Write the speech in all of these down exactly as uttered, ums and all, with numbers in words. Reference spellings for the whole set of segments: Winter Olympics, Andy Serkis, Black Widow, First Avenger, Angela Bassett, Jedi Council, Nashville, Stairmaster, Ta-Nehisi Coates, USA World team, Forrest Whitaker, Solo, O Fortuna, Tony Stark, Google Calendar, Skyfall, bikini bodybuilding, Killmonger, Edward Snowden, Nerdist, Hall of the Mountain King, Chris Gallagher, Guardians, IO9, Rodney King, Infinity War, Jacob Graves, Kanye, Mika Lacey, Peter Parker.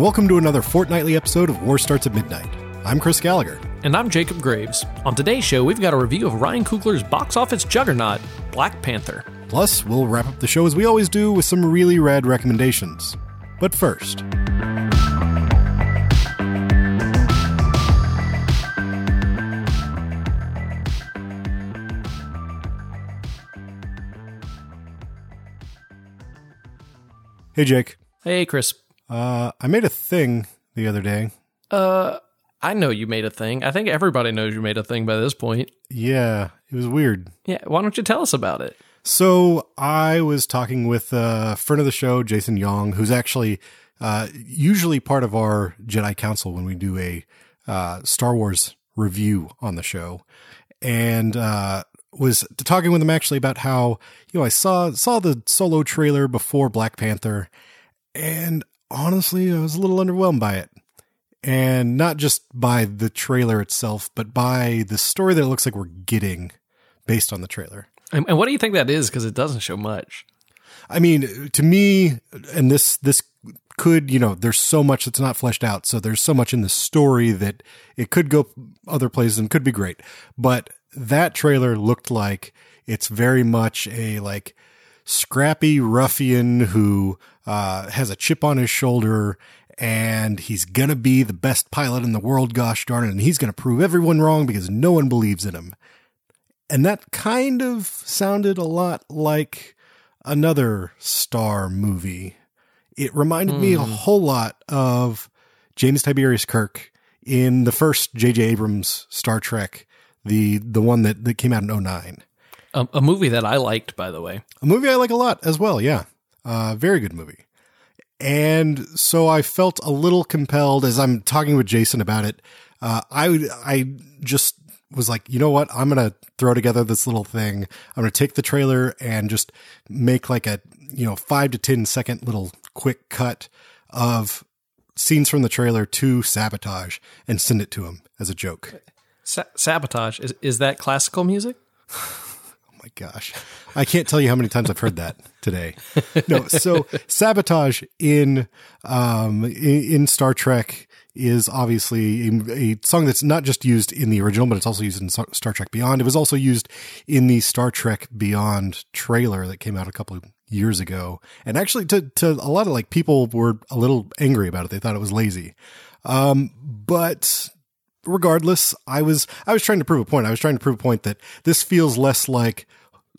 and welcome to another fortnightly episode of War Starts at Midnight. I'm Chris Gallagher. And I'm Jacob Graves. On today's show, we've got a review of Ryan Coogler's box office juggernaut, Black Panther. Plus, we'll wrap up the show as we always do with some really rad recommendations. But first... Hey, Jake. Hey, Chris. Uh, I made a thing the other day. Uh, I know you made a thing. I think everybody knows you made a thing by this point. Yeah, it was weird. Yeah, why don't you tell us about it? So I was talking with a friend of the show, Jason Young, who's actually uh, usually part of our Jedi Council when we do a uh, Star Wars review on the show. And... uh was talking with him actually about how, you know, I saw saw the Solo trailer before Black Panther, and honestly, I was a little underwhelmed by it. And not just by the trailer itself, but by the story that it looks like we're getting based on the trailer. And, and what do you think that is? Because it doesn't show much. I mean, to me, and this this could, you know, there's so much that's not fleshed out, so there's so much in the story that it could go other places and could be great. But... that trailer looked like it's very much a like scrappy ruffian who uh, has a chip on his shoulder and he's going to be the best pilot in the world, gosh darn it, and he's going to prove everyone wrong because no one believes in him. And that kind of sounded a lot like another Star movie. It reminded mm. me a whole lot of James Tiberius Kirk in the first J J Abrams Star Trek, The the one that, that came out in oh nine. Um, a movie that I liked, by the way. A movie I like a lot as well, yeah. Uh, very good movie. And so I felt a little compelled, as I'm talking with Jason about it, uh, I I just was like, you know what? I'm going to throw together this little thing. I'm going to take the trailer and just make like a, you know, five to ten second little quick cut of scenes from the trailer to Sabotage and send it to him as a joke. Sa- sabotage is is that classical music? Oh my gosh, I can't tell you how many times I've heard that today. No, so Sabotage in um in, in Star Trek is obviously a, a song that's not just used in the original, but it's also used in Star Trek Beyond. It was also used in the Star Trek Beyond trailer that came out a couple of years ago, and actually, to to a lot of like people were a little angry about it. They thought it was lazy, um, but. Regardless, I was I was trying to prove a point. I was trying to prove a point that this feels less like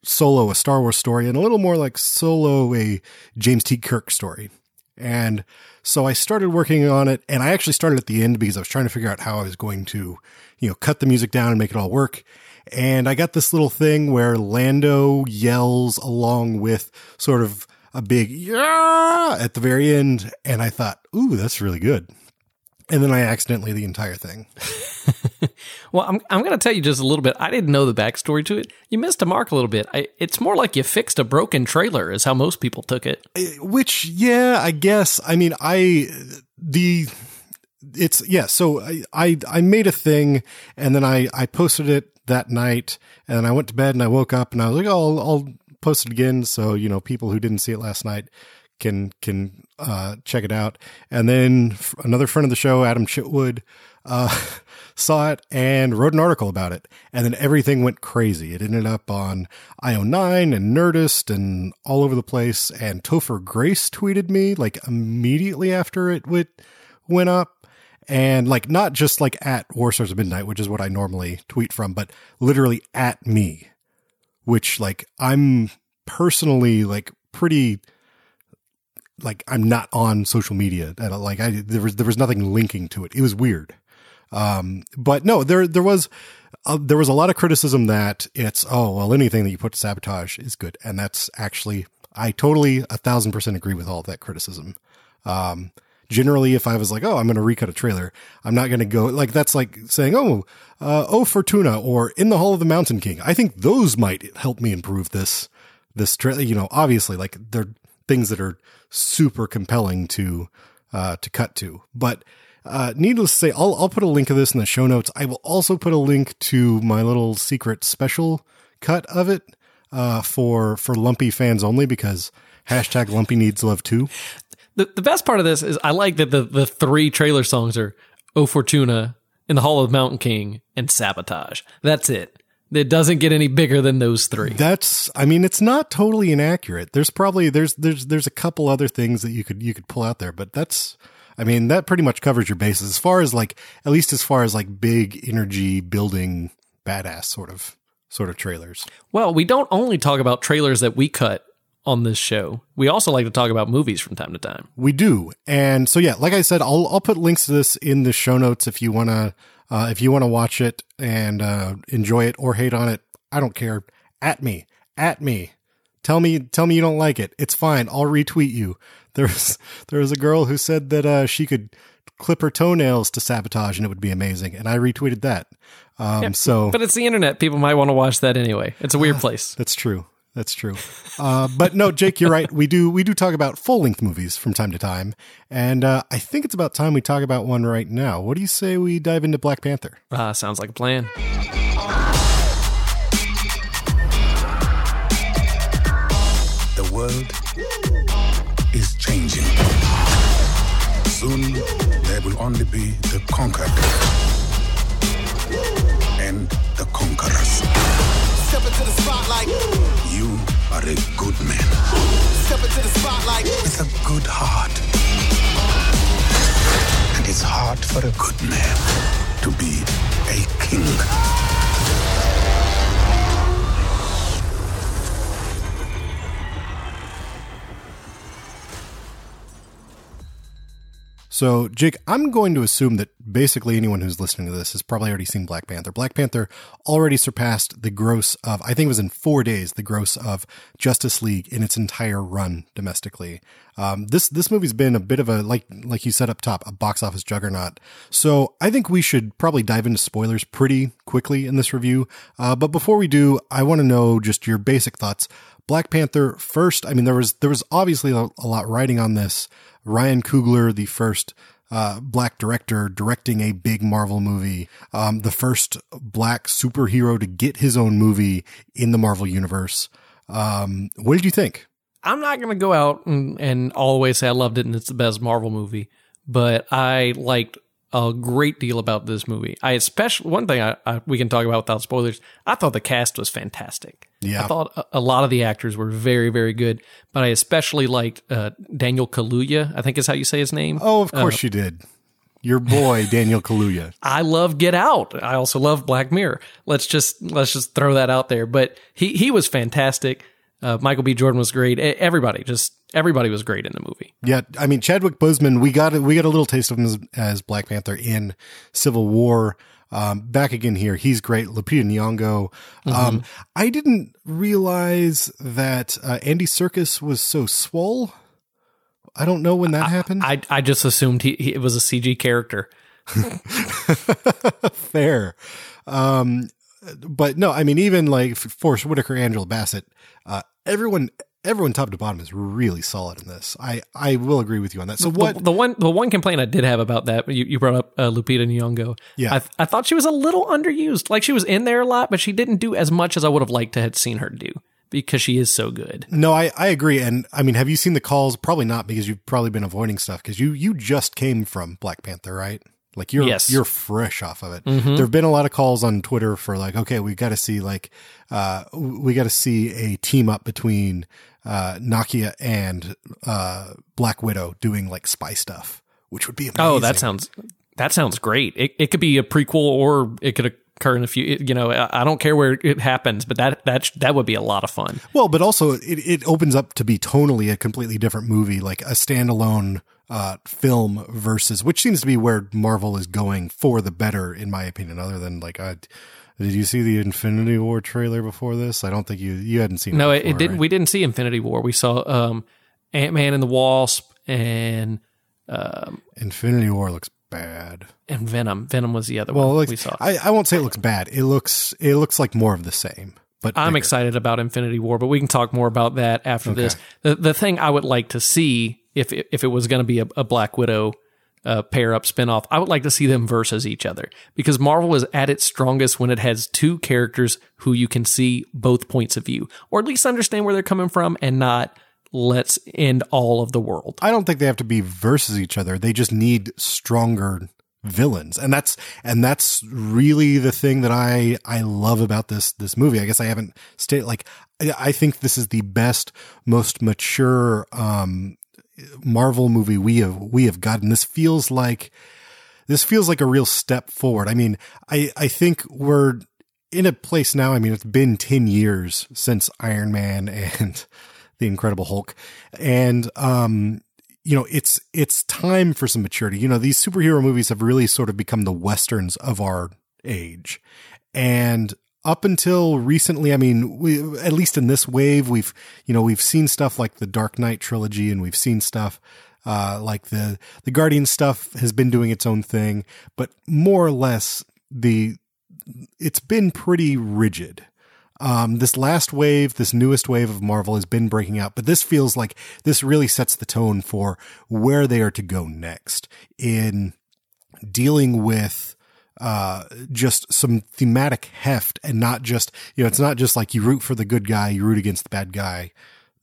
Solo, a Star Wars story, and a little more like Solo, a James T. Kirk story. And so I started working on it, and I actually started at the end because I was trying to figure out how I was going to, you know, cut the music down and make it all work. And I got this little thing where Lando yells along with sort of a big yeah at the very end, and I thought, ooh, that's really good. And then I accidentally the entire thing. Well, I'm I'm going to tell you just a little bit. I didn't know the backstory to it. You missed a mark a little bit. I, it's more like you fixed a broken trailer is how most people took it. Which, yeah, I guess. I mean, I, the, it's, yeah. So I, I, I made a thing and then I, I posted it that night and I went to bed and I woke up and I was like, oh, I'll, I'll post it again. So, you know, people who didn't see it last night can, can, uh, check it out. And then f- another friend of the show, Adam Chitwood, uh, saw it and wrote an article about it. And then everything went crazy. It ended up on I O nine and Nerdist and all over the place. And Topher Grace tweeted me like immediately after it w- went up, and like, not just like at War Starts at Midnight, which is what I normally tweet from, but literally at me, which like I'm personally like pretty, like I'm not on social media. Like I, there was, there was nothing linking to it. It was weird. Um, but no, there, there was, uh, there was a lot of criticism that it's, oh, well, anything that you put to Sabotage is good. And that's actually, I totally a thousand percent agree with all of that criticism. Um, generally, if I was like, oh, I'm going to recut a trailer, I'm not going to go like, that's like saying, Oh, uh, Oh, Fortuna or In the Hall of the Mountain King. I think those might help me improve this, this trailer, you know, obviously like they're, things that are super compelling to uh, to cut to. But uh, needless to say, I'll, I'll put a link of this in the show notes. I will also put a link to my little secret special cut of it uh, for, for Lumpy fans only, because hashtag Lumpy needs love too. The the best part of this is I like that the, the three trailer songs are O Fortuna, In the Hall of the Mountain King, and Sabotage. That's it. It doesn't get any bigger than those three. That's, I mean, it's not totally inaccurate. There's probably, there's, there's, there's a couple other things that you could, you could pull out there, but that's, I mean, that pretty much covers your bases as far as like, at least as far as like big energy building badass sort of, sort of trailers. Well, we don't only talk about trailers that we cut on this show. We also like to talk about movies from time to time. We do. And so, yeah, like I said, I'll, I'll put links to this in the show notes if you want to, Uh, if you want to watch it and uh, enjoy it or hate on it, I don't care. At me, at me, tell me, tell me you don't like it. It's fine. I'll retweet you. There was there was a girl who said that uh, she could clip her toenails to Sabotage and it would be amazing, and I retweeted that. Um, yeah, so, but it's the internet. People might want to watch that anyway. It's a weird uh, place. That's true. That's true. Uh, but no, Jake, you're right. We do we do talk about full-length movies from time to time. And uh, I think it's about time we talk about one right now. What do you say we dive into Black Panther? Uh, sounds like a plan. The world is changing. Soon, there will only be the conquered and the conquerors. Step into the spotlight. You are a good man. Step into the spotlight. With a good heart. And it's hard for a good man to be a king. So, Jake, I'm going to assume that basically anyone who's listening to this has probably already seen Black Panther. Black Panther already surpassed the gross of, I think it was in four days, the gross of Justice League in its entire run domestically. Um, this this movie's been a bit of a, like like you said up top, a box office juggernaut. So I think we should probably dive into spoilers pretty quickly in this review. Uh, but before we do, I want to know just your basic thoughts. Black Panther first, I mean, there was there was obviously a, a lot riding on this. Ryan Coogler, the first uh, black director directing a big Marvel movie, um, the first black superhero to get his own movie in the Marvel universe. Um, what did you think? I'm not going to go out and, and always say I loved it and it's the best Marvel movie, but I liked a great deal about this movie. I especially, one thing I, I, we can talk about without spoilers, I thought the cast was fantastic. Yeah. I thought a, a lot of the actors were very, very good, but I especially liked uh, Daniel Kaluuya, I think is how you say his name. Oh, of course uh, you did. Your boy, Daniel Kaluuya. I love Get Out. I also love Black Mirror. Let's just, let's just throw that out there. But he, he was fantastic. Uh, Michael B. Jordan was great. Everybody, just everybody was great in the movie. Yeah, I mean Chadwick Boseman. We got we got a little taste of him as, as Black Panther in Civil War. Um, back again here, he's great. Lupita Nyong'o. Um, mm-hmm. I didn't realize that uh, Andy Serkis was so swole. I don't know when that I, happened. I I just assumed he, he it was a C G character. Fair. Um, But no, I mean, even like Forrest Whitaker, Angela Bassett, uh, everyone, everyone top to bottom is really solid in this. I, I will agree with you on that. So what the, the one, the one complaint I did have about that, you, you brought up uh, Lupita Nyong'o. Yeah. I, th- I thought she was a little underused. Like she was in there a lot, but she didn't do as much as I would have liked to have seen her do because she is so good. No, I, I agree. And I mean, have you seen the calls? Probably not because you've probably been avoiding stuff because you, you just came from Black Panther, right? Like you're, yes. you're fresh off of it. Mm-hmm. There've been a lot of calls on Twitter for like, okay, we got to see like, uh, we got to see a team up between, uh, Nakia and, uh, Black Widow doing like spy stuff, which would be amazing. Oh, that sounds, that sounds great. It it could be a prequel or it could occur in a few, you know, I don't care where it happens, but that, that, that would be a lot of fun. Well, but also it, it opens up to be tonally a completely different movie, like a standalone Uh, film versus, which seems to be where Marvel is going for the better, in my opinion, other than like, I, did you see the Infinity War trailer before this? I don't think you, you hadn't seen it. No, it, before, it didn't. Right? We didn't see Infinity War. We saw um, Ant-Man and the Wasp and um, Infinity War looks bad. And Venom. Venom was the other well, one like, we saw. I, I won't say it looks bad. It looks, it looks like more of the same. But I'm bigger. excited about Infinity War, but we can talk more about that after okay. this. The, the thing I would like to see If if it was going to be a, a Black Widow uh, pair-up spinoff, I would like to see them versus each other because Marvel is at its strongest when it has two characters who you can see both points of view or at least understand where they're coming from and not let's end all of the world. I don't think they have to be versus each other. They just need stronger villains. And that's and that's really the thing that I I love about this this movie. I guess I haven't stated, like, I, I think this is the best, most mature um, Marvel movie we have we have gotten. This feels like this feels like a real step forward. I mean, I I think we're in a place now. I mean, it's been ten years since Iron Man and the Incredible Hulk, and um you know, it's it's time for some maturity. You know, these superhero movies have really sort of become the Westerns of our age. And up until recently, I mean, we, at least in this wave, we've, you know, we've seen stuff like the Dark Knight trilogy, and we've seen stuff uh, like the, the Guardian stuff has been doing its own thing, but more or less the, it's been pretty rigid. Um, this last wave, this newest wave of Marvel has been breaking out, but this feels like this really sets the tone for where they are to go next in dealing with uh, just some thematic heft, and not just, you know, it's not just like you root for the good guy, you root against the bad guy.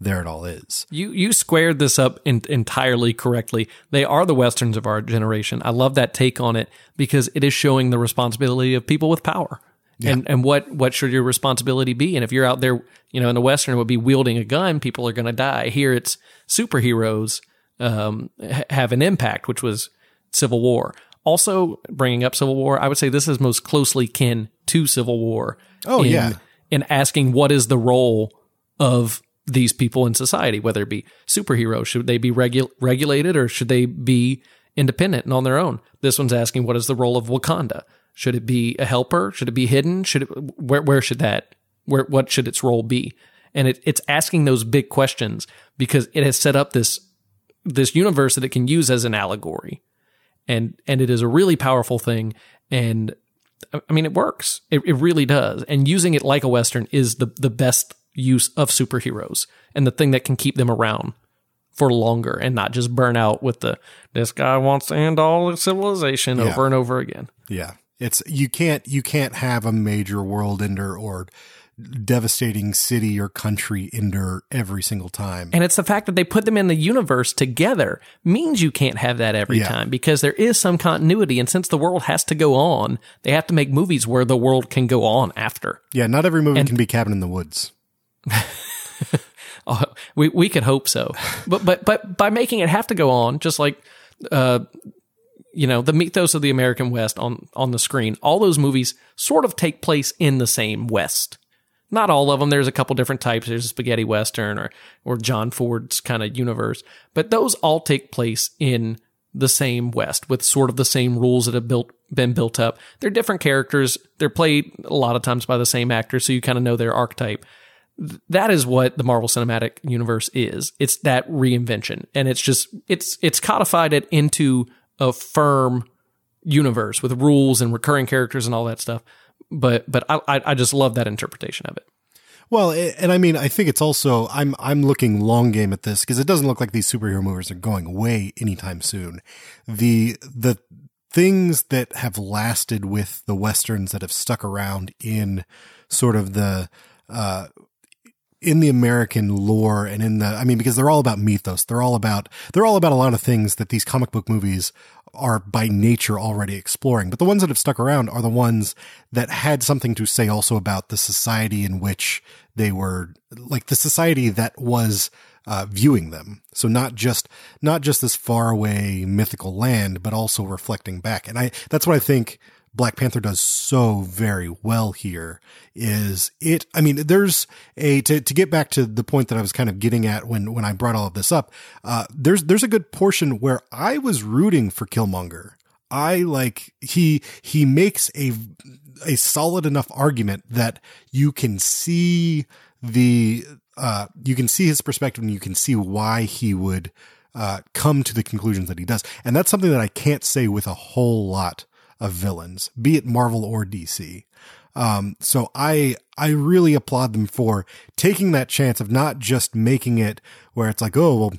There it all is. You you squared this up in, entirely correctly. They are the Westerns of our generation. I love that take on it, because it is showing the responsibility of people with power. Yeah. And and what, what should your responsibility be? And if you're out there, you know, in the Western, it would be wielding a gun, people are going to die. Here it's superheroes um, ha- have an impact, which was Civil War. Also, bringing up Civil War, I would say this is most closely kin to Civil War. Oh, in, yeah. In asking what is the role of these people in society, whether it be superheroes, should they be regu- regulated or should they be independent and on their own? This one's asking what is the role of Wakanda? Should it be a helper? Should it be hidden? Should it, where, where should that, where, what should its role be? And it, it's asking those big questions, because it has set up this, this universe that it can use as an allegory. And, and it is a really powerful thing. And I mean, it works. It, it really does. And using it like a Western is the, the best use of superheroes, and the thing that can keep them around for longer and not just burn out with the, this guy wants to end all of civilization yeah. over and over again. Yeah. It's you can't you can't have a major world ender or devastating city or country ender every single time. And it's the fact that they put them in the universe together means you can't have that every yeah. time, because there is some continuity. And since the world has to go on, they have to make movies where the world can go on after. Yeah, not every movie and, can be Cabin in the Woods. we we could hope so, but but but by making it have to go on, just like. Uh, You know, the mythos of the American West on, on the screen. All those movies sort of take place in the same West. Not all of them. There's a couple different types. There's a spaghetti Western or or John Ford's kind of universe. But those all take place in the same West with sort of the same rules that have built been built up. They're different characters. They're played a lot of times by the same actor, so you kind of know their archetype. That is what the Marvel Cinematic Universe is. It's that reinvention. And it's just, it's it's codified it into a firm universe with rules and recurring characters and all that stuff. But, but I, I just love that interpretation of it. Well, and I mean, I think it's also, I'm, I'm looking long game at this, because it doesn't look like these superhero movies are going away anytime soon. The, the things that have lasted with the Westerns that have stuck around in sort of the, uh, in the American lore and in the, I mean, because they're all about mythos. They're all about, they're all about a lot of things that these comic book movies are by nature already exploring. But the ones that have stuck around are the ones that had something to say also about the society in which they were, like the society that was uh, viewing them. So not just, not just this faraway mythical land, but also reflecting back. And I, that's what I think Black Panther does so very well here is it. I mean, there's a, to, to get back to the point that I was kind of getting at when, when I brought all of this up, uh, there's, there's a good portion where I was rooting for Killmonger. I like, he, he makes a, a solid enough argument that you can see the, uh, you can see his perspective, and you can see why he would, uh, come to the conclusions that he does. And that's something that I can't say with a whole lot of villains, be it Marvel or D C. Um, so I, I really applaud them for taking that chance of not just making it where it's like, oh, well,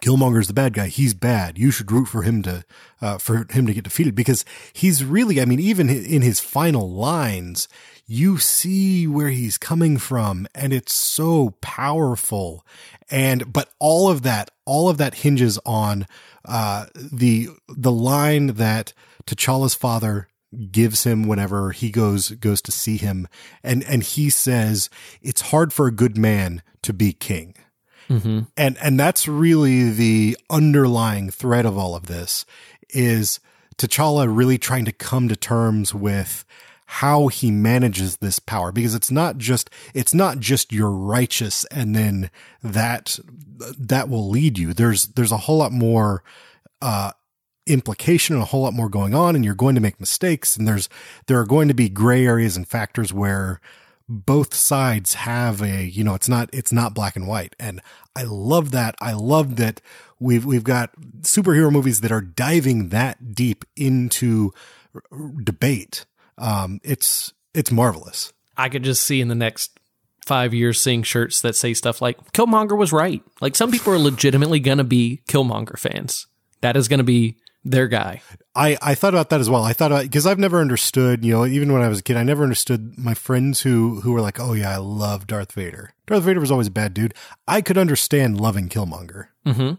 Killmonger's the bad guy. He's bad. You should root for him to, uh, for him to get defeated, because he's really, I mean, even in his final lines, you see where he's coming from, and it's so powerful. And but all of that, all of that hinges on uh, the the line that T'Challa's father gives him whenever he goes goes to see him, and and he says, "It's hard for a good man to be king." Mm-hmm. And and that's really the underlying thread of all of this, is T'Challa really trying to come to terms with how he manages this power, because it's not just it's not just you're righteous and then that that will lead you. There's there's a whole lot more uh, implication and a whole lot more going on, and you're going to make mistakes, and there's there are going to be gray areas and factors where both sides have a, you know, it's not, it's not black and white. And I love that. I love that we've, we've got superhero movies that are diving that deep into r- debate. Um, it's, it's marvelous. I could just see in the next five years seeing shirts that say stuff like Killmonger was right. Like, some people are legitimately going to be Killmonger fans. That is going to be their guy. I, I thought about that as well. I thought about, because I've never understood, you know, even when I was a kid, I never understood my friends who who were like, "Oh yeah, I love Darth Vader. Darth Vader was always a bad dude." I could understand loving Killmonger. Mm-hmm.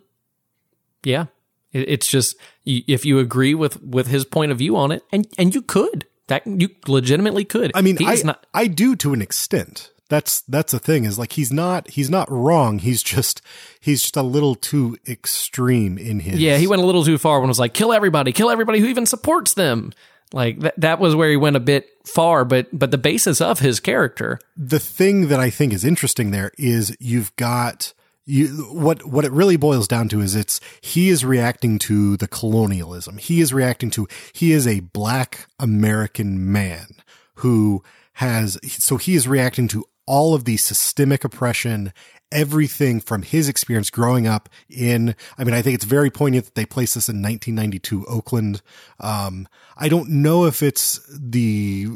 Yeah, it, it's just if you agree with, with his point of view on it, and and you could that you legitimately could. I mean, I, not- I do to an extent. That's that's the thing, is like he's not he's not wrong. He's just he's just a little too extreme in his. Yeah, he went a little too far when it was like, kill everybody, kill everybody who even supports them. Like that that was where he went a bit far, but but the basis of his character. The thing that I think is interesting there is you've got you what what it really boils down to is it's he is reacting to the colonialism. He is reacting to he is a black American man who has so he is reacting to all of the systemic oppression, everything from his experience growing up in, I mean, I think it's very poignant that they place this in nineteen ninety-two Oakland. Um, I don't know if it's the,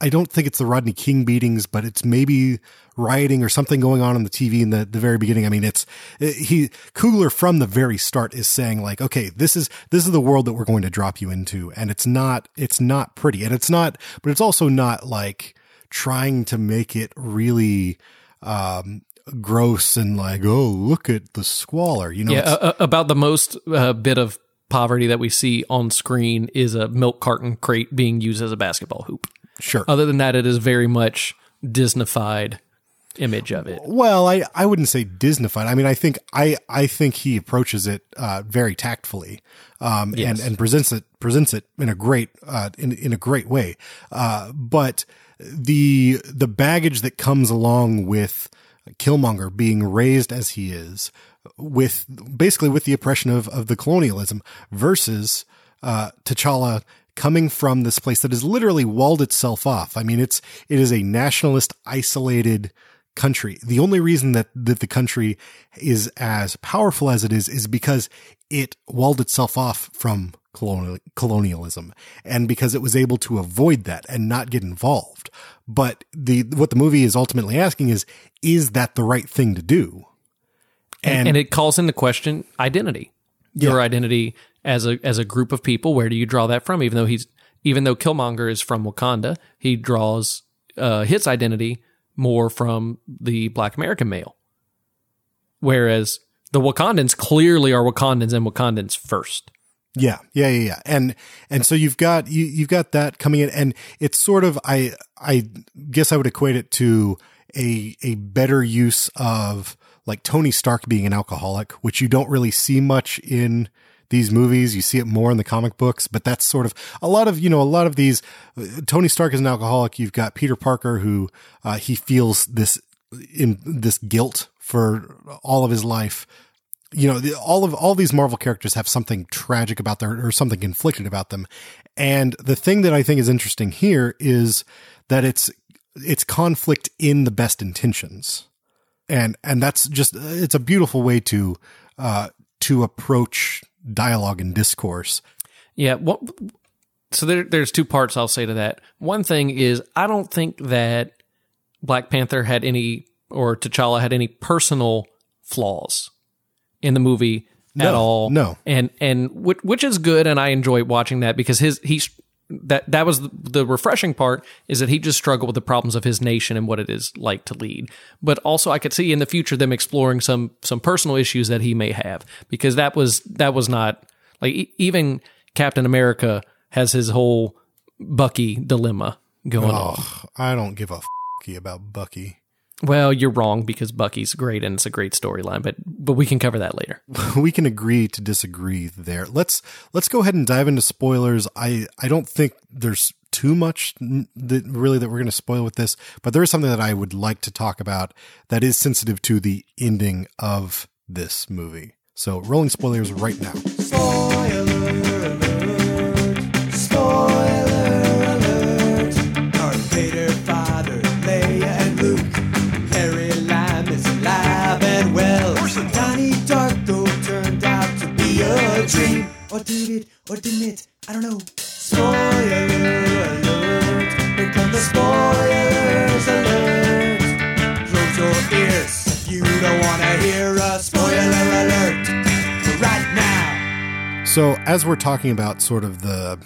I don't think it's the Rodney King beatings, but it's maybe rioting or something going on on the T V in the, the very beginning. I mean, it's he, Coogler from the very start is saying like, okay, this is, this is the world that we're going to drop you into. And it's not, it's not pretty, and it's not, but it's also not like trying to make it really um, gross and like, oh, look at the squalor, you know. Yeah, uh, about the most uh, bit of poverty that we see on screen is a milk carton crate being used as a basketball hoop. Sure. Other than that, it is very much Disney-fied image of it. Well, I, I wouldn't say Disney-fied. I mean, I think I I think he approaches it uh, very tactfully, um, yes. and and presents it presents it in a great uh, in in a great way, uh, but. The the baggage that comes along with Killmonger being raised as he is, with basically with the oppression of, of the colonialism, versus uh, T'Challa coming from this place that has literally walled itself off. I mean, it's it is a nationalist, isolated country. The only reason that, that the country is as powerful as it is is because it walled itself off from Colonial, colonialism, and because it was able to avoid that and not get involved. But the what the movie is ultimately asking is, is that the right thing to do? And, and, and it calls into question identity, yeah. your identity as a as a group of people. Where do you draw that from? Even though he's even though Killmonger is from Wakanda, he draws uh, his identity more from the Black American male, whereas the Wakandans clearly are Wakandans and Wakandans first. Yeah, yeah, yeah, yeah. And, and so you've got, you, you've got that coming in, and it's sort of, I, I guess I would equate it to a, a better use of like Tony Stark being an alcoholic, which you don't really see much in these movies. You see it more in the comic books, but that's sort of a lot of, you know, a lot of these, Tony Stark is an alcoholic. You've got Peter Parker who, uh, he feels this in this guilt for all of his life. You know, the, all of all these Marvel characters have something tragic about their or something conflicted about them. And the thing that I think is interesting here is that it's it's conflict in the best intentions. And and that's just it's a beautiful way to uh, to approach dialogue and discourse. Yeah. Well, so there, there's two parts I'll say to that. One thing is I don't think that Black Panther had any or T'Challa had any personal flaws in the movie no, at all. No. And, and which, which is good. And I enjoy watching that because his, he's that that was the refreshing part, is that he just struggled with the problems of his nation and what it is like to lead. But also I could see in the future them exploring some some personal issues that he may have, because that was that was not like even Captain America has his whole Bucky dilemma going oh, on. I don't give a f***y about Bucky. Well, you're wrong, because Bucky's great and it's a great storyline, but but we can cover that later. We can agree to disagree there. Let's let's go ahead and dive into spoilers. I, I don't think there's too much that really that we're going to spoil with this, but there is something that I would like to talk about that is sensitive to the ending of this movie. So rolling spoilers right now. Spoilers. Dream or did it or didn't it? I don't know. Spoiler alert! Here come the spoilers alert! Close your ears if you don't want to hear a spoiler alert right now. So, as we're talking about sort of the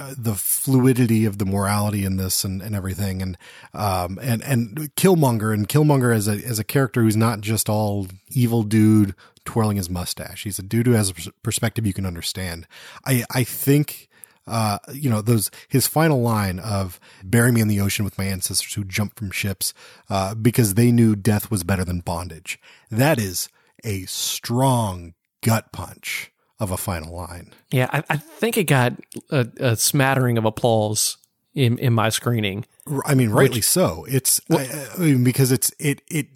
uh, the fluidity of the morality in this and, and everything, and um and and Killmonger and Killmonger as a as a character who's not just all evil dude twirling his mustache. He's a dude who has a perspective you can understand. I, I think, uh, you know, those, his final line of bury me in the ocean with my ancestors who jumped from ships, uh, because they knew death was better than bondage. That is a strong gut punch of a final line. Yeah. I, I think it got a, a smattering of applause in, in my screening. I mean, rightly Which, so. It's well, I, I mean, because it's, it, it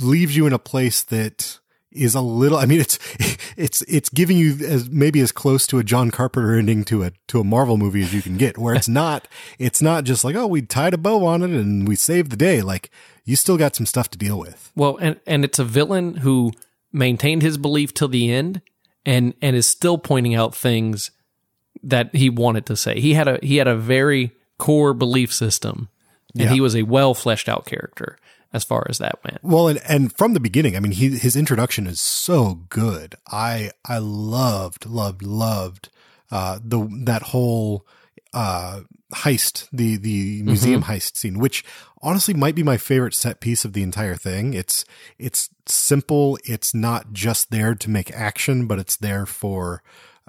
leaves you in a place that is a little, I mean, it's, it's, it's giving you as maybe as close to a John Carpenter ending to a, to a Marvel movie as you can get, where it's not, it's not just like, oh, we tied a bow on it and we saved the day. Like, you still got some stuff to deal with. Well, and, and it's a villain who maintained his belief till the end and, and is still pointing out things that he wanted to say. He had a, he had a very core belief system, and yeah. he was a well fleshed out character as far as that went. Well, and, and from the beginning, I mean, he, his introduction is so good. I I loved, loved, loved uh, the that whole uh, heist, the the museum mm-hmm. heist scene, which honestly might be my favorite set piece of the entire thing. It's it's simple. It's not just there to make action, but it's there for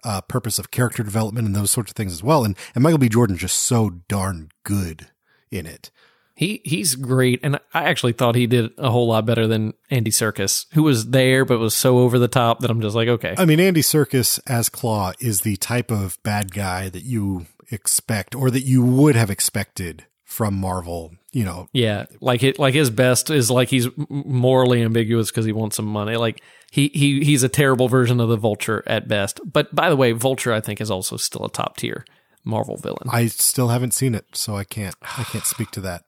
uh, purpose of character development and those sorts of things as well. And and Michael B. Jordan just so darn good in it. He he's great, and I actually thought he did a whole lot better than Andy Serkis, who was there but was so over the top that I'm just like, okay. I mean, Andy Serkis as Claw is the type of bad guy that you expect, or that you would have expected from Marvel, you know. Yeah, like it, like his best is like he's morally ambiguous because he wants some money. Like he he he's a terrible version of the Vulture at best. But by the way, Vulture I think is also still a top tier Marvel villain. I still haven't seen it, so I can't I can't speak to that.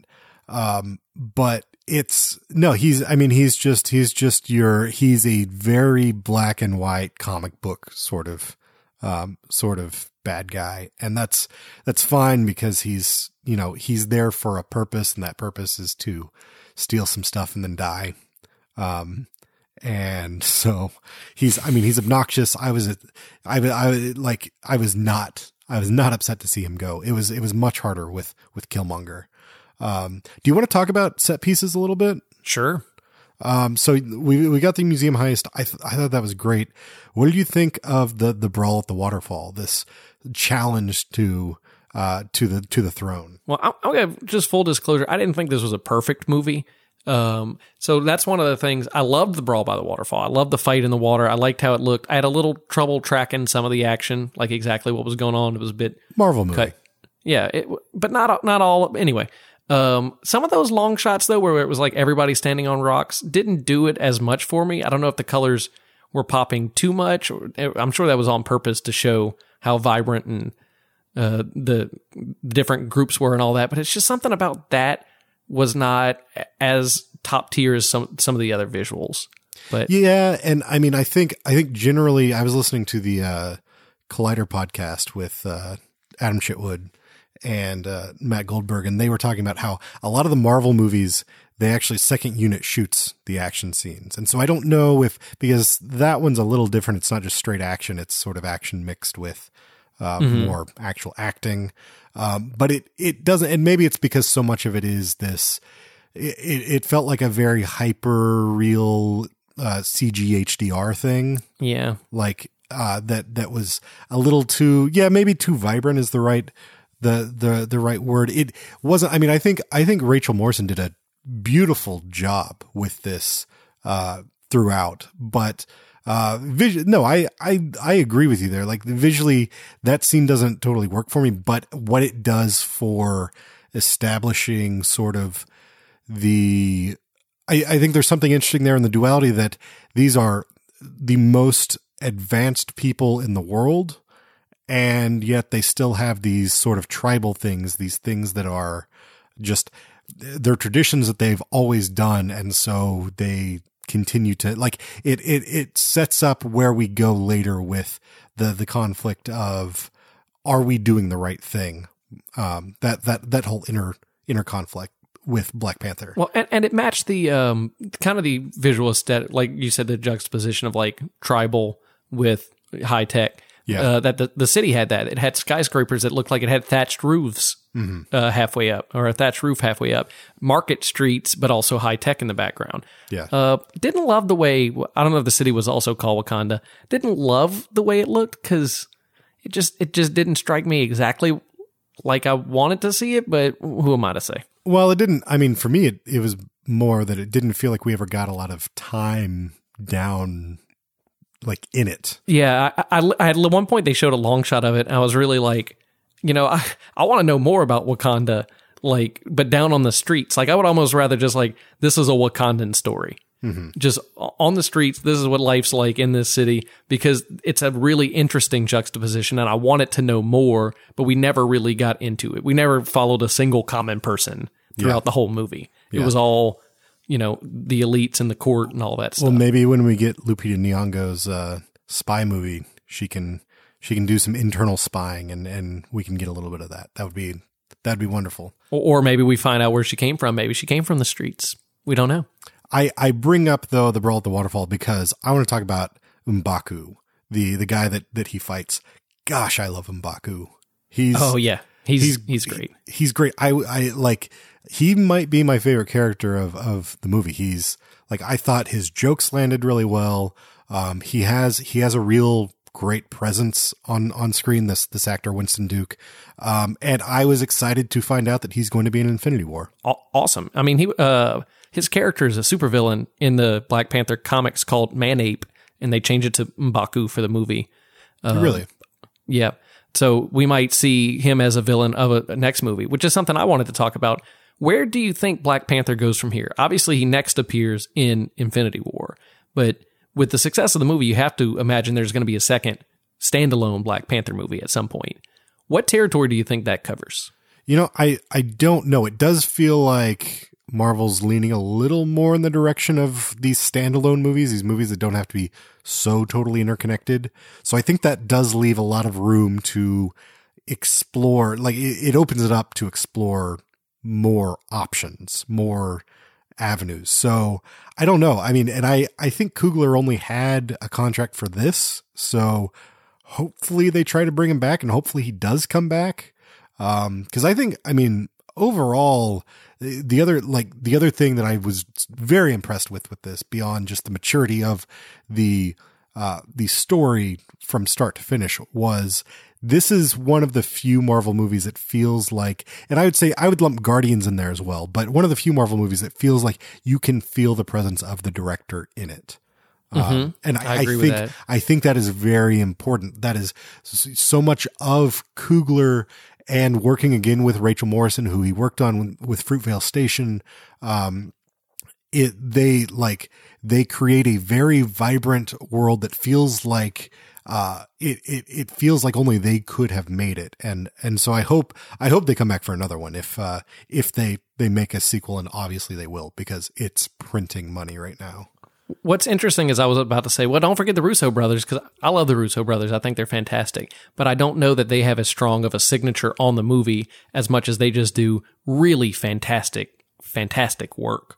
Um, but it's no, he's, I mean, he's just, he's just your, he's a very black and white comic book sort of, um, sort of bad guy. And that's, that's fine because he's, you know, he's there for a purpose, and that purpose is to steal some stuff and then die. Um, and so he's, I mean, he's obnoxious. I was, I, I like, I was not, I was not upset to see him go. It was, it was much harder with, with Killmonger. Um, do you want to talk about set pieces a little bit? Sure. Um, so we, we got the museum heist. I th- I thought that was great. What do you think of the, the brawl at the waterfall, this challenge to, uh, to the, to the throne? Well, I, okay. Just full disclosure. I didn't think this was a perfect movie. Um, so that's one of the things. I loved the brawl by the waterfall. I loved the fight in the water. I liked how it looked. I had a little trouble tracking some of the action, like exactly what was going on. It was a bit Marvel movie. Cut. Yeah. It, but not, not all. Anyway. Um, some of those long shots though, where it was like everybody standing on rocks, didn't do it as much for me. I don't know if the colors were popping too much, or I'm sure that was on purpose to show how vibrant and, uh, the different groups were and all that, but it's just something about that was not as top tier as some, some of the other visuals, but yeah. And I mean, I think, I think generally I was listening to the, uh, Collider podcast with, uh, Adam Chitwood and uh, Matt Goldberg, and they were talking about how a lot of the Marvel movies, they actually second unit shoots the action scenes. And so I don't know if, because that one's a little different. It's not just straight action. It's sort of action mixed with uh, mm-hmm. for actual acting. Um, but it, it doesn't, and maybe it's because so much of it is this, it, it felt like a very hyper real uh, C G H D R thing. Yeah. Like uh, that, that was a little too, yeah, maybe too vibrant is the right, the, the, the right word. It wasn't, I mean, I think, I think Rachel Morrison did a beautiful job with this uh, throughout, but Uh, visu- no, I, I, I agree with you there. Like visually that scene doesn't totally work for me, but what it does for establishing sort of the, I, I think there's something interesting there in the duality that these are the most advanced people in the world. And yet they still have these sort of tribal things, these things that are just their traditions that they've always done. And so they continue to like it, it, it sets up where we go later with the, the conflict of, are we doing the right thing? Um, that, that, that whole inner, inner conflict with Black Panther. Well, and, and it matched the, um, kind of the visual aesthetic, like you said, the juxtaposition of like tribal with high tech, yeah. uh, that the, the city had that. It had skyscrapers that looked like it had thatched roofs, mm-hmm. uh, halfway up, or a thatched roof halfway up, market streets, but also high tech in the background. Yeah. Uh, didn't love the way, I don't know if the city was also called Wakanda. Didn't love the way it looked because it just, it just didn't strike me exactly like I wanted to see it, but who am I to say? Well, it didn't, I mean, for me, it, it was more that it didn't feel like we ever got a lot of time down, like in it. Yeah. I, I, I at one point they showed a long shot of it. And I was really like, you know, I, I want to know more about Wakanda, like, but down on the streets. Like, I would almost rather just like, this is a Wakandan story. Mm-hmm. Just on the streets, this is what life's like in this city, because it's a really interesting juxtaposition, and I wanted to know more, but we never really got into it. We never followed a single common person throughout yeah. the whole movie. Yeah. It was all, you know, the elites and the court and all that stuff. Well, maybe when we get Lupita Nyong'o's uh, spy movie, she can... She can do some internal spying, and, and we can get a little bit of that. That would be that'd be wonderful. Or, or maybe we find out where she came from. Maybe she came from the streets. We don't know. I, I bring up, though, the brawl at the waterfall because I want to talk about M'Baku, the the guy that, that he fights. Gosh, I love M'Baku. He's oh yeah, he's he's, he's great. He, he's great. I, I like he might be my favorite character of of the movie. He's like I thought his jokes landed really well. Um, he has he has a real. great presence on, on screen, this, this actor, Winston Duke. Um, and I was excited to find out that he's going to be in Infinity War. Awesome. I mean, he, uh, his character is a supervillain in the Black Panther comics called Man-Ape, and they changed it to M'Baku for the movie. Uh, really? Yeah. So we might see him as a villain of a, a next movie, which is something I wanted to talk about. Where do you think Black Panther goes from here? Obviously, he next appears in Infinity War, but with the success of the movie, you have to imagine there's going to be a second standalone Black Panther movie at some point. What territory do you think that covers? You know, I, I don't know. It does feel like Marvel's leaning a little more in the direction of these standalone movies, these movies that don't have to be so totally interconnected. So I think that does leave a lot of room to explore. Like it, it opens it up to explore more options, more avenues. So I don't know. I mean, and I, I think Coogler only had a contract for this. So hopefully they try to bring him back and hopefully he does come back. Um, cause I think, I mean, overall the other, like the other thing that I was very impressed with, with this beyond just the maturity of the, uh, the story from start to finish was this is one of the few Marvel movies that feels like, and I would say I would lump Guardians in there as well, but one of the few Marvel movies that feels like you can feel the presence of the director in it. Mm-hmm. Um, and I, I, agree I think, with that. I think that is very important. That is so much of Coogler and working again with Rachel Morrison, who he worked on with Fruitvale Station. Um, it, they like, they create a very vibrant world that feels like, Uh, it, it, it feels like only they could have made it. And, and so I hope, I hope they come back for another one. If, uh, if they, they make a sequel, and obviously they will, because it's printing money right now. What's interesting is I was about to say, well, don't forget the Russo brothers, because I love the Russo brothers. I think they're fantastic, but I don't know that they have as strong of a signature on the movie as much as they just do really fantastic, fantastic work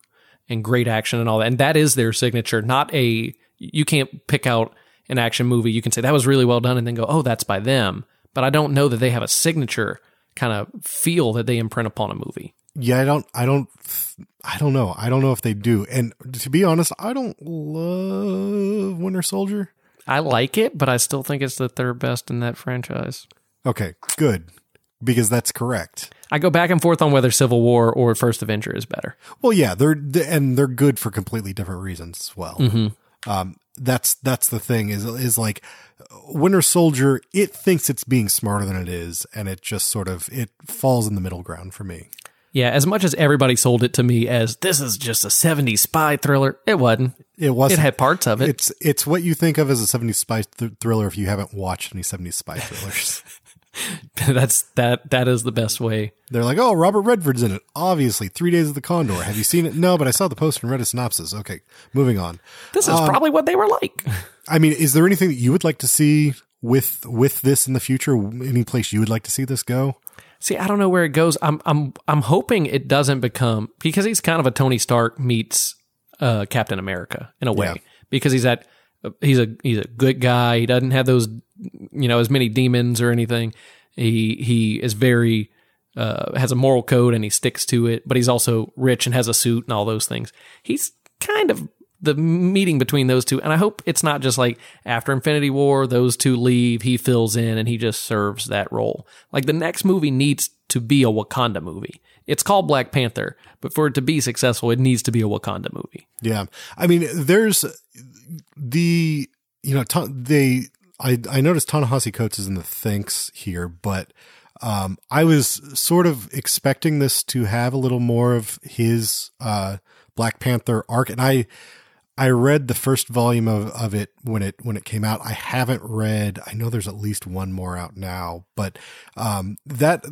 and great action and all that. And that is their signature, not a, you can't pick out an action movie, you can say that was really well done and then go, oh, that's by them. but I don't know that they have a signature kind of feel that they imprint upon a movie. Yeah, I don't, I don't, I don't know. I don't know if they do. And to be honest, I don't love Winter Soldier. I like it, but I still think it's the third best in that franchise. Okay, good. Because that's correct. I go back and forth on whether Civil War or First Avenger is better. Well, yeah, they're and they're good for completely different reasons as well. Mm-hmm. Um, that's that's the thing is is like Winter Soldier. It thinks it's being smarter than it is, and it just sort of it falls in the middle ground for me. Yeah, as much as everybody sold it to me as this is just a seventies spy thriller, it wasn't. It wasn't. It had parts of it. It's it's what you think of as a seventies spy th- thriller if you haven't watched any seventies spy thrillers. That's that. That is the best way. They're like, oh, Robert Redford's in it. Obviously, Three Days of the Condor. Have you seen it? No, but I saw the poster and read a synopsis. Okay, moving on. This is um, probably what they were like. I mean, is there anything that you would like to see with with this in the future? Any place you would like to see this go? See, I don't know where it goes. I'm I'm I'm hoping it doesn't become because he's kind of a Tony Stark meets uh, Captain America in a way yeah. because he's at he's a he's a good guy. He doesn't have those. You know, as many demons or anything. He he is very, uh, has a moral code and he sticks to it, but he's also rich and has a suit and all those things. He's kind of the meeting between those two. And I hope it's not just like after Infinity War, those two leave, he fills in and he just serves that role. Like the next movie needs to be a Wakanda movie. It's called Black Panther, but for it to be successful, it needs to be a Wakanda movie. Yeah. I mean, there's the, you know, t- they, I, I noticed Ta-Nehisi Coates is in the thanks here, but um, I was sort of expecting this to have a little more of his uh, Black Panther arc, and I I read the first volume of, of it when it when it came out. I haven't read. I know there's at least one more out now, but um, that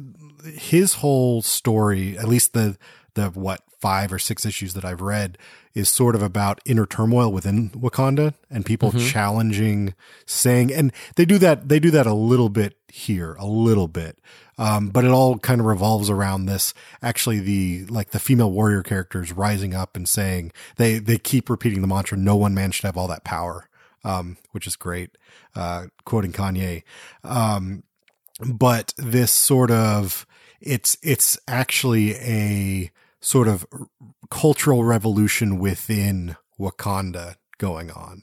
his whole story, at least the the what five or six issues that I've read, is sort of about inner turmoil within Wakanda and people mm-hmm. challenging, saying, and they do that. They do that a little bit here, a little bit, um, but it all kind of revolves around this. Actually, the like the female warrior characters rising up and saying they they keep repeating the mantra: "No one man should have all that power," um, which is great, uh, quoting Kanye. Um, but this sort of it's it's actually a sort of cultural revolution within Wakanda going on.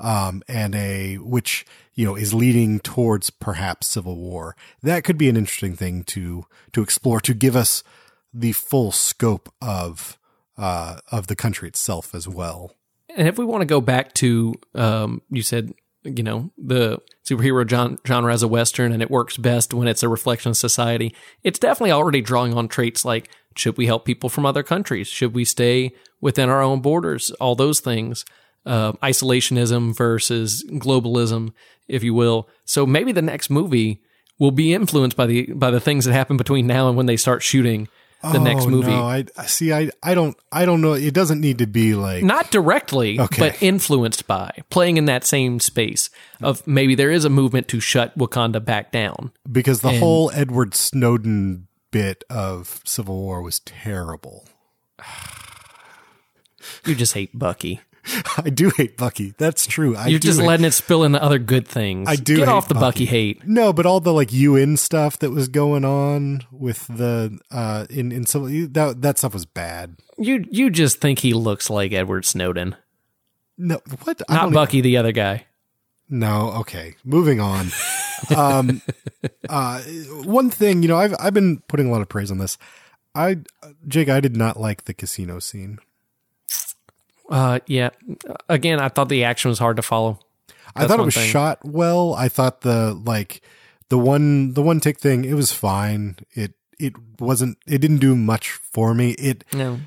Um, and a, which, you know, is leading towards perhaps civil war. That could be an interesting thing to, to explore, to give us the full scope of, uh, of the country itself as well. And if we want to go back to, um, you said, you know, the superhero genre, genre as a Western, and it works best when it's a reflection of society. It's definitely already drawing on traits like, should we help people from other countries? Should we stay within our own borders? All those things. Uh, isolationism versus globalism, if you will. So maybe the next movie will be influenced by the by the things that happen between now and when they start shooting the oh, next movie. No, I see. I, I don't I don't know. It doesn't need to be like not directly, okay. but influenced by playing in that same space of maybe there is a movement to shut Wakanda back down because the and, whole Edward Snowden bit of Civil War was terrible. You just hate Bucky. I do hate Bucky. That's true. I You're do just hate. letting it spill into other good things. I do. Get off the Bucky. Bucky hate. No, but all the like U N stuff that was going on with the uh in in Civil that that stuff was bad. You you just think he looks like Edward Snowden. No, what? I Not Bucky, even... the other guy. No, okay. Moving on. um, uh, one thing, you know, I've I've been putting a lot of praise on this. I, Jake, I did not like the casino scene. Uh, yeah. Again, I thought the action was hard to follow. That's I thought it was thing. shot well. I thought the like the one the one tick thing it was fine. It it wasn't. It didn't do much for me. It no.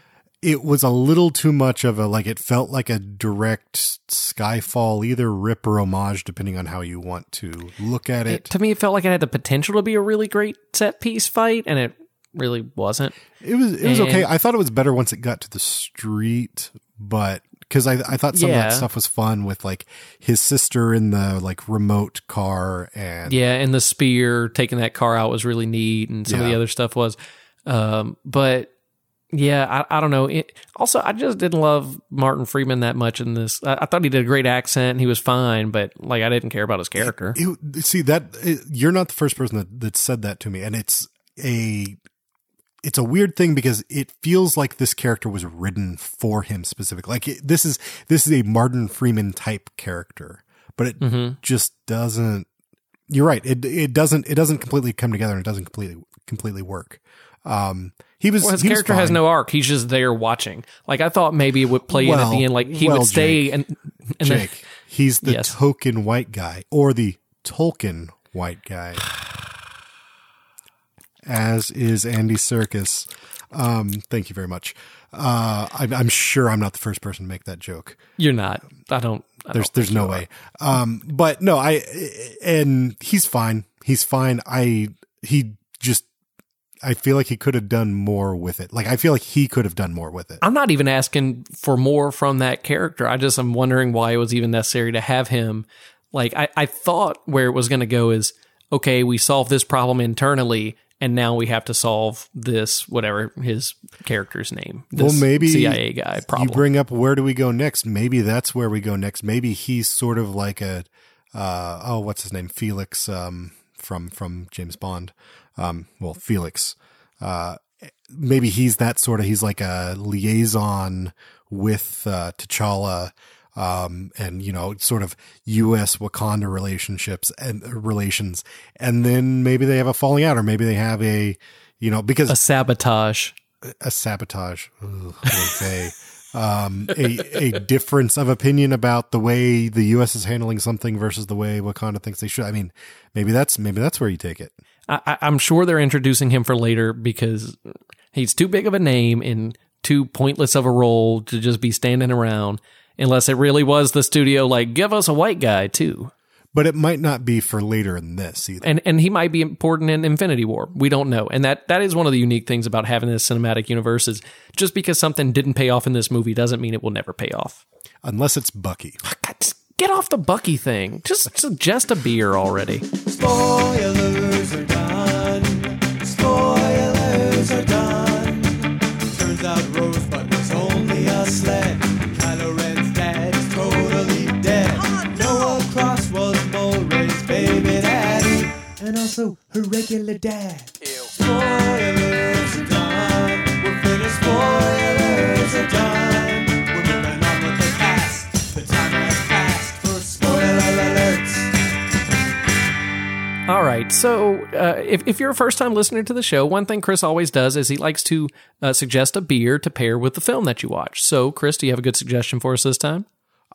It was a little too much of a, like, it felt like a direct Skyfall, either rip or homage, depending on how you want to look at it. it. To me, it felt like it had the potential to be a really great set piece fight, and it really wasn't. It was it was and, okay. I thought it was better once it got to the street, but because I, I thought some yeah. of that stuff was fun with, like, his sister in the, like, remote car. and Yeah, and the spear, taking that car out was really neat, and some yeah. of the other stuff was. Um, but... Yeah, I, I don't know. It, also, I just didn't love Martin Freeman that much in this. I, I thought he did a great accent and he was fine, but like I didn't care about his character. It, it, see, that it, you're not the first person that, that said that to me, and it's a it's a weird thing because it feels like this character was written for him specifically. Like it, this is this is a Martin Freeman type character, but it mm-hmm. just doesn't. You're right. It it doesn't it doesn't completely come together and it doesn't completely completely work. Um, he was, well, his he character was has no arc. He's just there watching. Like I thought maybe it would play well, in at the end. Like he well, would stay Jake, and, and Jake, then, he's the yes. token white guy or the Tolkien white guy, as is Andy Serkis. Um, thank you very much. Uh, I'm, I'm sure I'm not the first person to make that joke. You're not. I don't, I there's, don't there's no way. Are. Um, but no, I, and he's fine. He's fine. I, he just, I feel like he could have done more with it. Like, I feel like he could have done more with it. I'm not even asking for more from that character. I just am wondering why it was even necessary to have him. Like, I, I thought where it was going to go is, okay, we solved this problem internally, and now we have to solve this, whatever his character's name, this well, maybe C I A guy problem. You bring up where do we go next? Maybe that's where we go next. Maybe he's sort of like a, uh, oh, what's his name? Felix um, from from James Bond. Um, well, Felix, uh, maybe he's that sort of, he's like a liaison with, uh, T'Challa, um, and, you know, sort of U S Wakanda relationships and uh, relations. And then maybe they have a falling out or maybe they have a, you know, because a sabotage, a sabotage, ugh, okay. um, a, a difference of opinion about the way the U S is handling something versus the way Wakanda thinks they should. I mean, maybe that's, maybe that's where you take it. I, I'm sure they're introducing him for later because he's too big of a name and too pointless of a role to just be standing around unless it really was the studio like, give us a white guy too. But it might not be for later in this either. And and he might be important in Infinity War. We don't know. And that, that is one of the unique things about having this cinematic universe is just because something didn't pay off in this movie doesn't mean it will never pay off. Unless it's Bucky. Get off the Bucky thing. Just suggest a beer already. Spoilers are done. Spoilers are done. Turns out Rosebud was only a sled. Kylo Ren's dad is totally dead. Oh, no. Noah Cross was Mulray's baby daddy. And also her regular dad. Ew. Spoilers are done. We're finished. Spoilers are done. All right, so uh, if, if you're a first-time listener to the show, one thing Chris always does is he likes to uh, suggest a beer to pair with the film that you watch. So, Chris, do you have a good suggestion for us this time?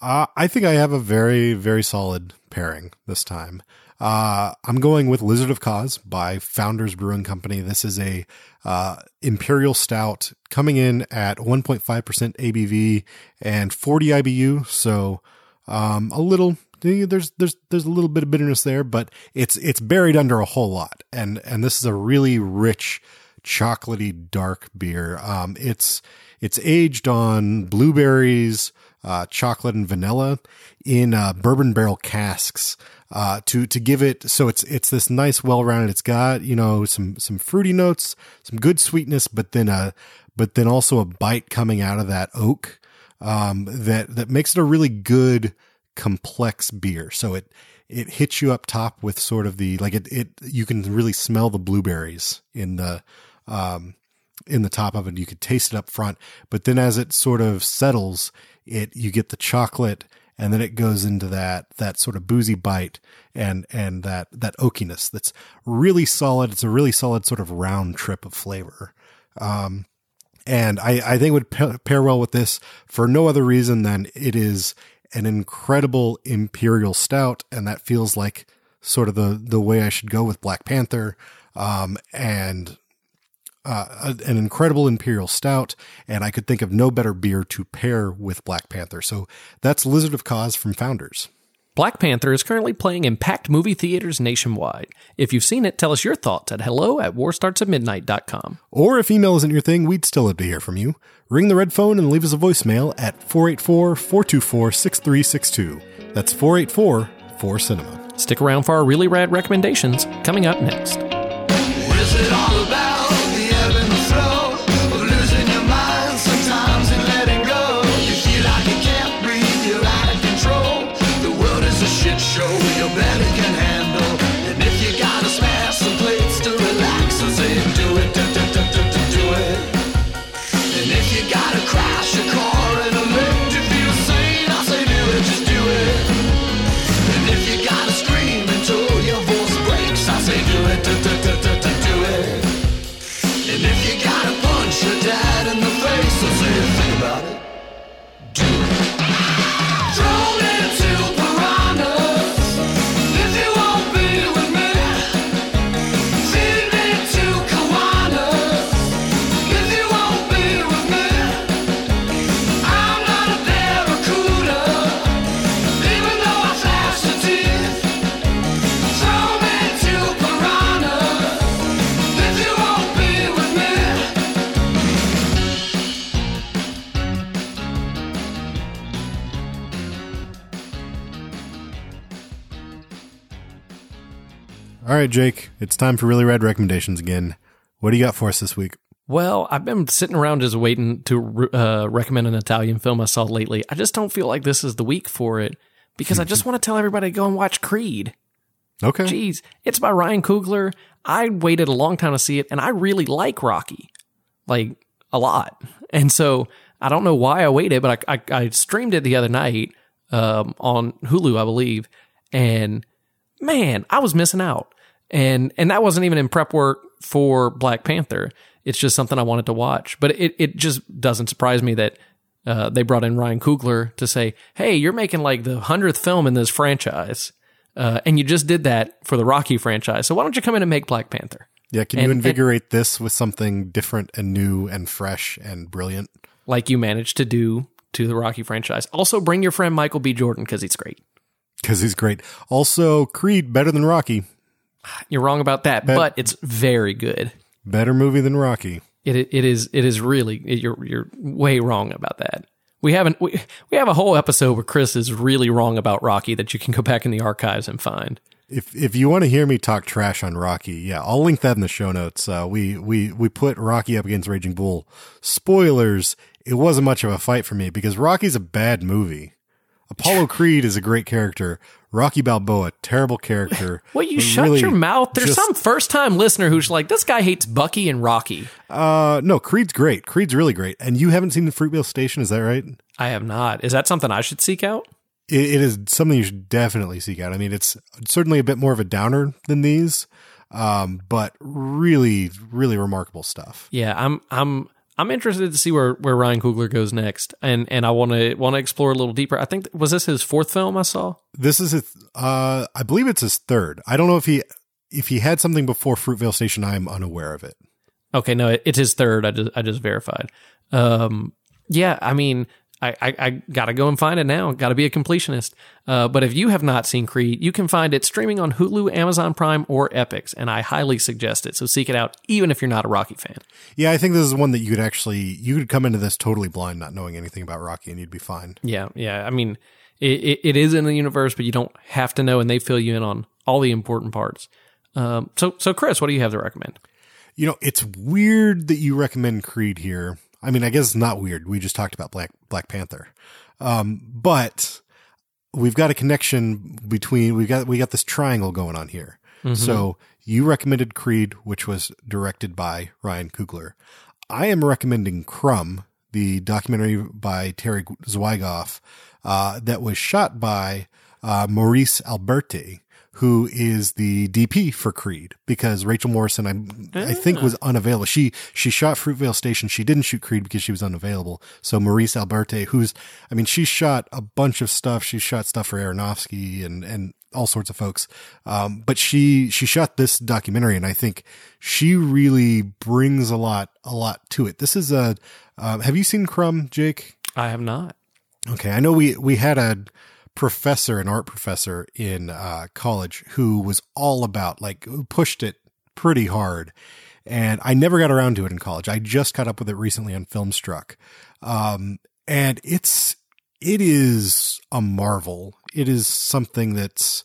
Uh, I think I have a very, very solid pairing this time. Uh, I'm going with Lizard of Cause by Founders Brewing Company. This is a uh, Imperial Stout coming in at one point five percent A B V and forty I B U, so um, a little... There's there's there's a little bit of bitterness there, but it's it's buried under a whole lot, and and this is a really rich, chocolatey dark beer. Um, it's it's aged on blueberries, uh, chocolate, and vanilla in uh, bourbon barrel casks uh, to to give it. So it's it's this nice, well rounded. It's got you know some some fruity notes, some good sweetness, but then a but then also a bite coming out of that oak um, that that makes it a really good. Complex beer. So it, it hits you up top with sort of the, like it, it, you can really smell the blueberries in the, um, in the top of it. You could taste it up front, but then as it sort of settles it, you get the chocolate and then it goes into that, that sort of boozy bite and, and that, that oakiness that's really solid. It's a really solid sort of round trip of flavor. Um, and I, I think it would pair well with this for no other reason than it is an incredible Imperial Stout. And that feels like sort of the, the way I should go with Black Panther. Um, and, uh, a, an incredible Imperial Stout. And I could think of no better beer to pair with Black Panther. So that's Lizard of Cause from Founders. Black Panther is currently playing in packed movie theaters nationwide. If you've seen it, tell us your thoughts at hello at war starts at midnight dot com. Or if email isn't your thing, we'd still love to hear from you. Ring the red phone and leave us a voicemail at four eight four, four two four, six three six two. That's four eight four, four cinema. Stick around for our really rad recommendations coming up next. What is it all about? The ebb and flow of losing your mind. And if you gotta punch your dad in the face and say, think about it, do it. Thrown into piranhas, if you won't be with me. Feed me to Kiwanis, if you won't be with me. I'm not a barracuda, even though I flash the teeth. Thrown into piranhas, if you won't be with me. All right, Jake, it's time for Really Rad Recommendations again. What do you got for us this week? Well, I've been sitting around just waiting to uh, recommend an Italian film I saw lately. I just don't feel like this is the week for it because I just want to tell everybody to go and watch Creed. Okay. Jeez, it's by Ryan Coogler. I waited a long time to see it, and I really like Rocky, like a lot. And so I don't know why I waited, but I, I, I streamed it the other night um, on Hulu, I believe, and man, I was missing out. And and that wasn't even in prep work for Black Panther. It's just something I wanted to watch. But it, it just doesn't surprise me that uh, they brought in Ryan Coogler to say, hey, you're making like the hundredth film in this franchise. Uh, and you just did that for the Rocky franchise. So why don't you come in and make Black Panther? Yeah, can and, you invigorate and, this with something different and new and fresh and brilliant? Like you managed to do to the Rocky franchise. Also, bring your friend Michael B. Jordan because he's great. Because he's great. Also, Creed, better than Rocky. You're wrong about that, Bet- but it's very good. Better movie than Rocky. It it is it is really it, you're you're way wrong about that. We haven't we, we have a whole episode where Chris is really wrong about Rocky that you can go back in the archives and find. If if you want to hear me talk trash on Rocky, yeah, I'll link that in the show notes. Uh, we we we put Rocky up against Raging Bull. Spoilers, it wasn't much of a fight for me because Rocky's a bad movie. Apollo Creed is a great character. Rocky Balboa, terrible character. Well, you shut really your mouth. There's just some first-time listener who's like, this guy hates Bucky and Rocky. Uh, no, Creed's great. Creed's really great. And you haven't seen the Fruitvale Station, is that right? I have not. Is that something I should seek out? It, it is something you should definitely seek out. I mean, it's certainly a bit more of a downer than these, um, but really, really remarkable stuff. Yeah, I'm... I'm I'm interested to see where, where Ryan Coogler goes next, and and I want to want to explore a little deeper. I think, was this his fourth film I saw? This is his, uh, I believe it's his third. I don't know if he if he had something before Fruitvale Station. I am unaware of it. Okay, no, it, it's his third. I just I just verified. Um, yeah, I mean, I, I I gotta go and find it now. Gotta be a completionist. Uh, but if you have not seen Creed, you can find it streaming on Hulu, Amazon Prime, or Epix, and I highly suggest it. So seek it out, even if you're not a Rocky fan. Yeah, I think this is one that you could actually, you could come into this totally blind, not knowing anything about Rocky, and you'd be fine. Yeah, yeah. I mean, it, it, it is in the universe, but you don't have to know, and they fill you in on all the important parts. Um, so, so Chris, what do you have to recommend? You know, it's weird that you recommend Creed here. I mean, I guess it's not weird. We just talked about Black Black Panther, um, but we've got a connection between we got we got this triangle going on here. Mm-hmm. So you recommended Creed, which was directed by Ryan Coogler. I am recommending Crumb, the documentary by Terry Zwigoff, uh, that was shot by uh, Maurice Alberti, who is the D P for Creed, because Rachel Morrison, I, I think, was unavailable. She she shot Fruitvale Station. She didn't shoot Creed because she was unavailable. So Maurice Alberti, who's, I mean, she shot a bunch of stuff. She shot stuff for Aronofsky and and all sorts of folks. Um, but she she shot this documentary, and I think she really brings a lot a lot to it. This is a, uh, have you seen Crumb, Jake? I have not. Okay, I know we we had a professor, an art professor in uh, college who was all about, like, pushed it pretty hard. And I never got around to it in college. I just caught up with it recently on Filmstruck. Um, and it's, it is a marvel. It is something that's,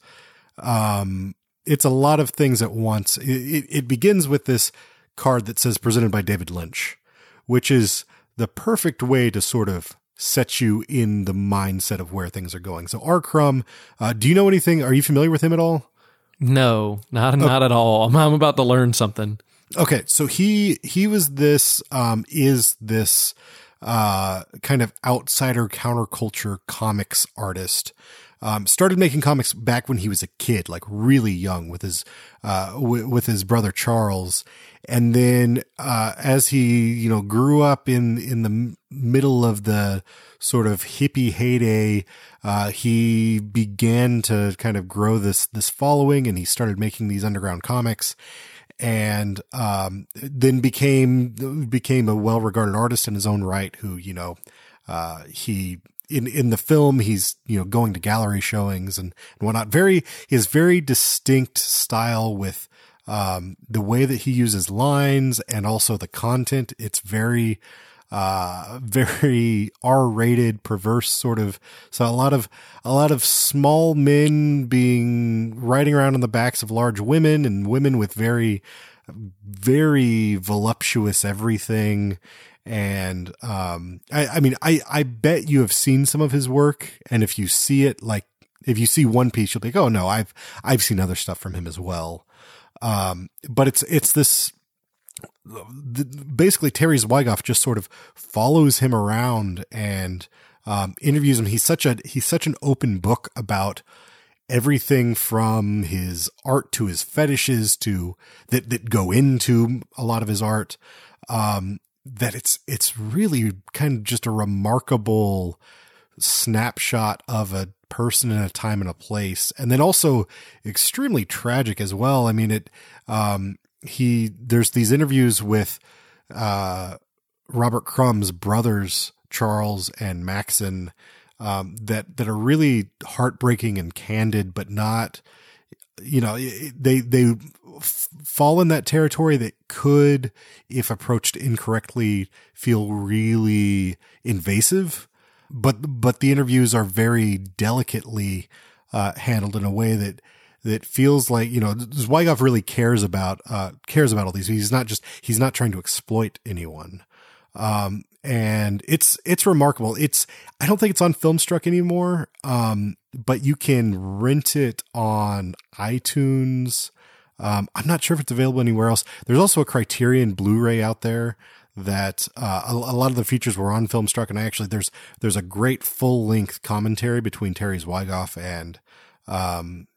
um, it's a lot of things at once. It, it, it begins with this card that says presented by David Lynch, which is the perfect way to sort of set you in the mindset of where things are going. So R. Crumb, uh, do you know anything? Are you familiar with him at all? No, not, okay. not at all. I'm, I'm about to learn something. Okay. So he, he was this, um, is this, uh, kind of outsider counterculture comics artist, Um, started making comics back when he was a kid, like really young, with his uh, w- with his brother Charles. And then uh, as he, you know, grew up in in the middle of the sort of hippie heyday, uh, he began to kind of grow this this following, and he started making these underground comics. And um, then became became a well-regarded artist in his own right. Who, you know, uh, he in in the film he's, you know, going to gallery showings and, and whatnot. Very his very distinct style with um, the way that he uses lines and also the content. It's very uh, very R-rated, perverse sort of. So a lot of a lot of small men being riding around on the backs of large women, and women with very, very voluptuous everything. And, um, I, I mean, I, I bet you have seen some of his work, and if you see it, like if you see one piece, you'll be like, oh no, I've, I've seen other stuff from him as well. Um, but it's, it's this, the, basically Terry Zweigoff just sort of follows him around and, um, interviews him. He's such a, he's such an open book about everything from his art to his fetishes to that, that go into a lot of his art. Um, that it's, it's really kind of just a remarkable snapshot of a person in a time and a place. And then also extremely tragic as well. I mean, it, um, he, there's these interviews with, uh, Robert Crumb's brothers, Charles and Maxon, um, that, that are really heartbreaking and candid, but not, you know, they, they, fall in that territory that could, if approached incorrectly, feel really invasive, but, but the interviews are very delicately uh, handled in a way that, that feels like, you know, Zweigoff really cares about, uh, cares about all these. He's not just, he's not trying to exploit anyone. Um, and it's, it's remarkable. It's, I don't think it's on Filmstruck anymore. Um, but you can rent it on iTunes. Um, I'm not sure if it's available anywhere else. There's also a Criterion Blu-ray out there that uh, a, a lot of the features were on Filmstruck, and I actually there's there's a great full-length commentary between Terry Zweigoff and um,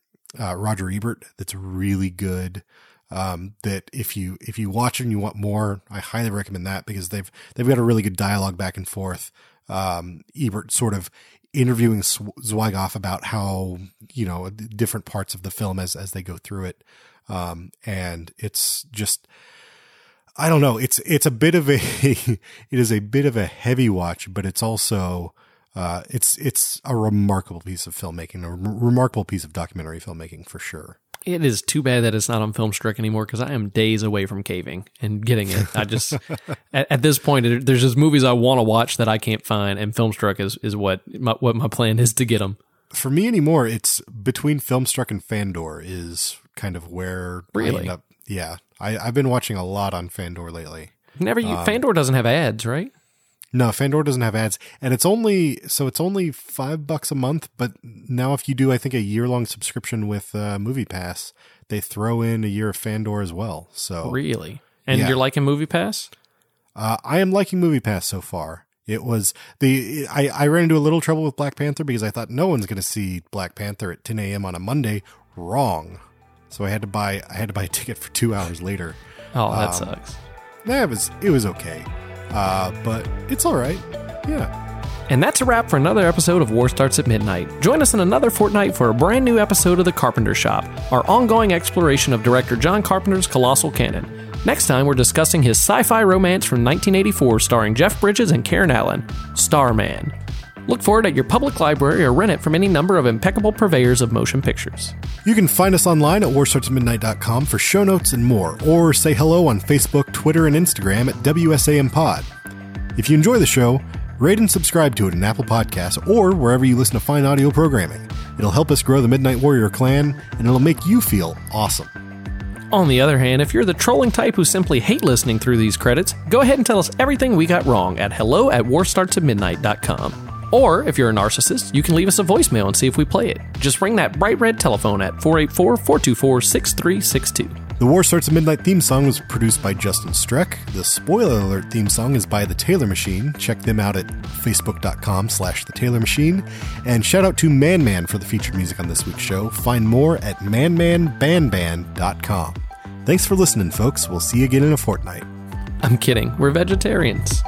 uh, Roger Ebert that's really good. Um, that if you if you watch it and you want more, I highly recommend that, because they've they've got a really good dialogue back and forth. Um, Ebert sort of interviewing Zweigoff about how, you know, different parts of the film as as they go through it. Um, and it's just, I don't know. It's, it's a bit of a, it is a bit of a heavy watch, but it's also, uh, it's, it's a remarkable piece of filmmaking, a re- remarkable piece of documentary filmmaking for sure. It is too bad that it's not on Filmstruck anymore, because I am days away from caving and getting it. I just, at, at this point, there's just movies I want to watch that I can't find, and Filmstruck is, is what my, what my plan is to get them. For me anymore, it's between Filmstruck and Fandor is kind of where really? I end up. Yeah. I, I've been watching a lot on Fandor lately. Never. You, um, Fandor doesn't have ads, right? No, Fandor doesn't have ads. And it's only, so it's only five bucks a month. But now if you do, I think a year long subscription with uh, Movie Pass, they throw in a year of Fandor as well. So really? And yeah. You're liking Movie Pass? Uh, I am liking Movie Pass so far. It was the, I, I ran into a little trouble with Black Panther because I thought no one's going to see Black Panther at ten a.m. on a Monday. Wrong. So I had to buy, I had to buy a ticket for two hours later. Oh, that um, sucks. Nah, it was, it was okay. Uh, but it's all right. Yeah. And that's a wrap for another episode of War Starts at Midnight. Join us in another fortnight for a brand new episode of The Carpenter Shop, our ongoing exploration of director John Carpenter's colossal canon. Next time, we're discussing his sci-fi romance from nineteen eighty-four starring Jeff Bridges and Karen Allen, Starman. Look for it at your public library or rent it from any number of impeccable purveyors of motion pictures. You can find us online at war starts midnight dot com for show notes and more, or say hello on Facebook, Twitter, and Instagram at W S A M Pod. If you enjoy the show, rate and subscribe to it in Apple Podcasts or wherever you listen to fine audio programming. It'll help us grow the Midnight Warrior clan, and it'll make you feel awesome. On the other hand, if you're the trolling type who simply hate listening through these credits, go ahead and tell us everything we got wrong at hello at war starts at midnight dot com. Or, if you're a narcissist, you can leave us a voicemail and see if we play it. Just ring that bright red telephone at four eight four, four two four, six three six two. The War Starts at Midnight theme song was produced by Justin Streck. The Spoiler Alert theme song is by The Taylor Machine. Check them out at facebook.com slash The Taylor Machine. And shout out to Man Man for the featured music on this week's show. Find more at man man band band dot com. Thanks for listening, folks. We'll see you again in a fortnight. I'm kidding. We're vegetarians.